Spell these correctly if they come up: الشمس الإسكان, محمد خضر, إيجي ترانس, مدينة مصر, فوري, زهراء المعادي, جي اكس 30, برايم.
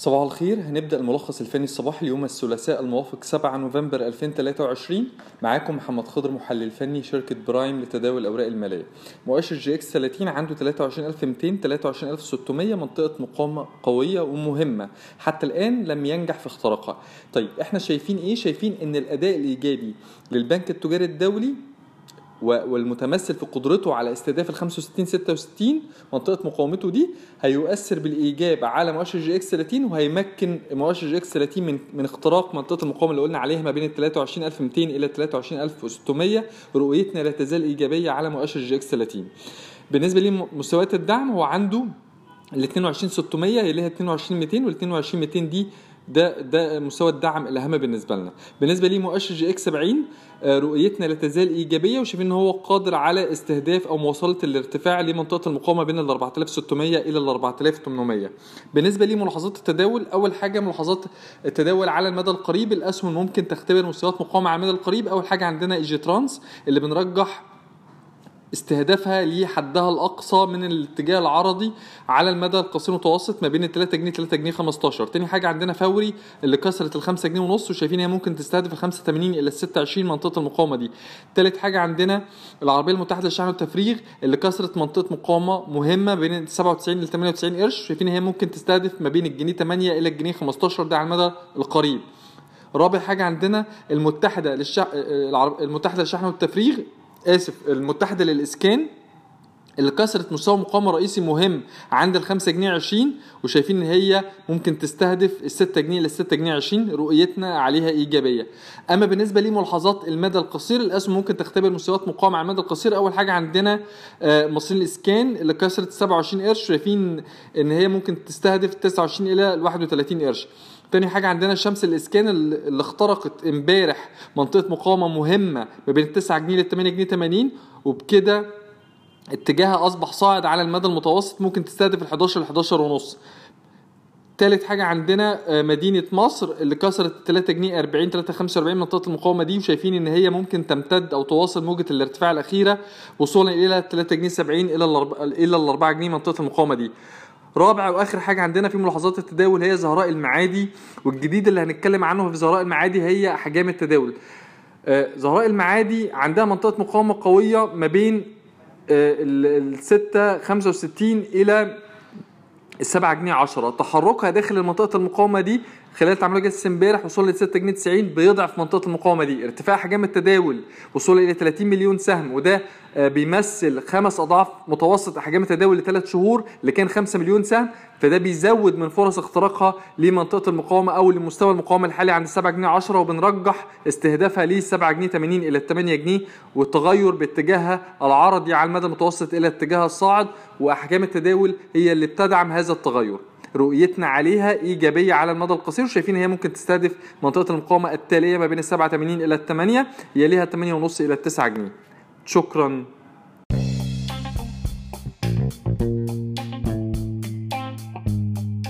صباح الخير. هنبدأ الملخص الفني الصباحي اليوم الثلاثاء الموافق 7 نوفمبر 2023. معاكم محمد خضر محلل فني شركة برايم لتداول الأوراق المالية. مؤشر جي اكس 30 عنده 23200 23600 منطقة مقاومة قوية ومهمة حتى الآن لم ينجح في اختراقها. طيب احنا شايفين ايه؟ شايفين ان الأداء الإيجابي للبنك التجاري الدولي والمتمثل في قدرته على استهداف ال 65 منطقة مقاومته دي هيؤثر بالإيجاب على مؤشر جي اكس 30 وهيمكن مؤشر جي اكس 30 من اختراق منطقة المقاومة اللي قلنا عليها ما بين ال 23200 إلى 23600. رؤيتنا لا تزال إيجابية على مؤشر جي اكس 30. بالنسبة لمستويات الدعم هو عنده ال 22600 يليها 22200 وال 22200 دي ده مستوى الدعم الأهم بالنسبة لنا. بالنسبة لي مؤشر جي اكس 70 رؤيتنا لا تزال إيجابية وشايفين إن هو قادر على استهداف أو مواصلة الارتفاع لمنطقة المقاومة بين ال 4600 إلى ال 4800. بالنسبة لي ملاحظات التداول، أول حاجة ملاحظات التداول على المدى القريب، الأسهم ممكن تختبر مستويات مقاومة على المدى القريب. أول حاجة عندنا إيجي ترانس اللي بنرجح استهدافها لحدها الأقصى من الاتجاه العرضي على المدى القصير المتوسط ما بين 3 جنيه 3 جنيه 15. تاني حاجة عندنا فوري اللي كسرت ال 5 جنيه ونص وشايفين هي ممكن تستهدف ال 85 إلى 26 منطقة المقاومة دي. تالت حاجة عندنا العربية المتحدة للشحن والتفريغ اللي كسرت منطقة مقاومة مهمة بين 97 إلى 98 قرش شايفين هي ممكن تستهدف ما بين الجنيه 8 إلى الجنيه 15 ده على المدى القريب. رابع حاجة عندنا المتحدة للشحن والتفريغ، المتحدة للإسكان اللي كسرت مستوى مقاومة رئيسي مهم عند ال 5 جنيه 20 وشايفين ان هي ممكن تستهدف ال 6 جنيه ل 6 جنيه 20. رؤيتنا عليها إيجابية. اما بالنسبة لملاحظات المدى القصير، الأسهم ممكن تختبر مستويات مقاومة على المدى القصير. اول حاجة عندنا مصر الإسكان اللي كسرت 27 قرش شايفين ان هي ممكن تستهدف 29 الى 31 قرش. تاني حاجة عندنا الشمس الإسكان اللي اخترقت امبارح منطقة مقاومة مهمة ما بين 9 جنيه لل 8 جنيه 80 وبكده اتجاهها أصبح صاعد على المدى المتوسط ممكن تستهدف ال 11 ل 11 ونص. تالت حاجة عندنا مدينة مصر اللي كسرت 3 جنيه 40 3 45 منطقة المقاومة دي وشايفين ان هي ممكن تمتد او تواصل موجة الارتفاع الأخيرة وصولا الى 3 جنيه 70 الى ال 4 جنيه منطقة المقاومة دي. رابع واخر حاجه عندنا في ملاحظات التداول هي زهراء المعادي، والجديد اللي هنتكلم عنه في زهراء المعادي هي احجام التداول. زهراء المعادي عندها منطقه مقاومه قويه ما بين ال 6.65 الى 7 جنيه 10. تحركها داخل المنطقه المقاومه دي خلال تعاملها جلسه امبارح وصل ل 6 جنيه 90 بيضعف منطقه المقاومه دي. ارتفاع حجم التداول وصل الى 30 مليون سهم وده بيمثل 5 اضعاف متوسط احجام التداول لثلاث شهور اللي كان 5 مليون سهم، فده بيزود من فرص اختراقها لمنطقه المقاومه او لمستوى المقاومه الحالي عند 7 جنيه 10، وبنرجح استهدافها ل 7 جنيه 80 الى 8 جنيه، والتغير باتجاهها العرضي على المدى المتوسط الى اتجاهها الصاعد، واحجام التداول هي اللي بتدعم هذا التغير. رؤيتنا عليها إيجابية على المدى القصير وشايفين هي ممكن تستهدف منطقة المقاومة التالية ما بين 87 إلى 8 يليها 8.5 إلى 9 جنيه. شكرا.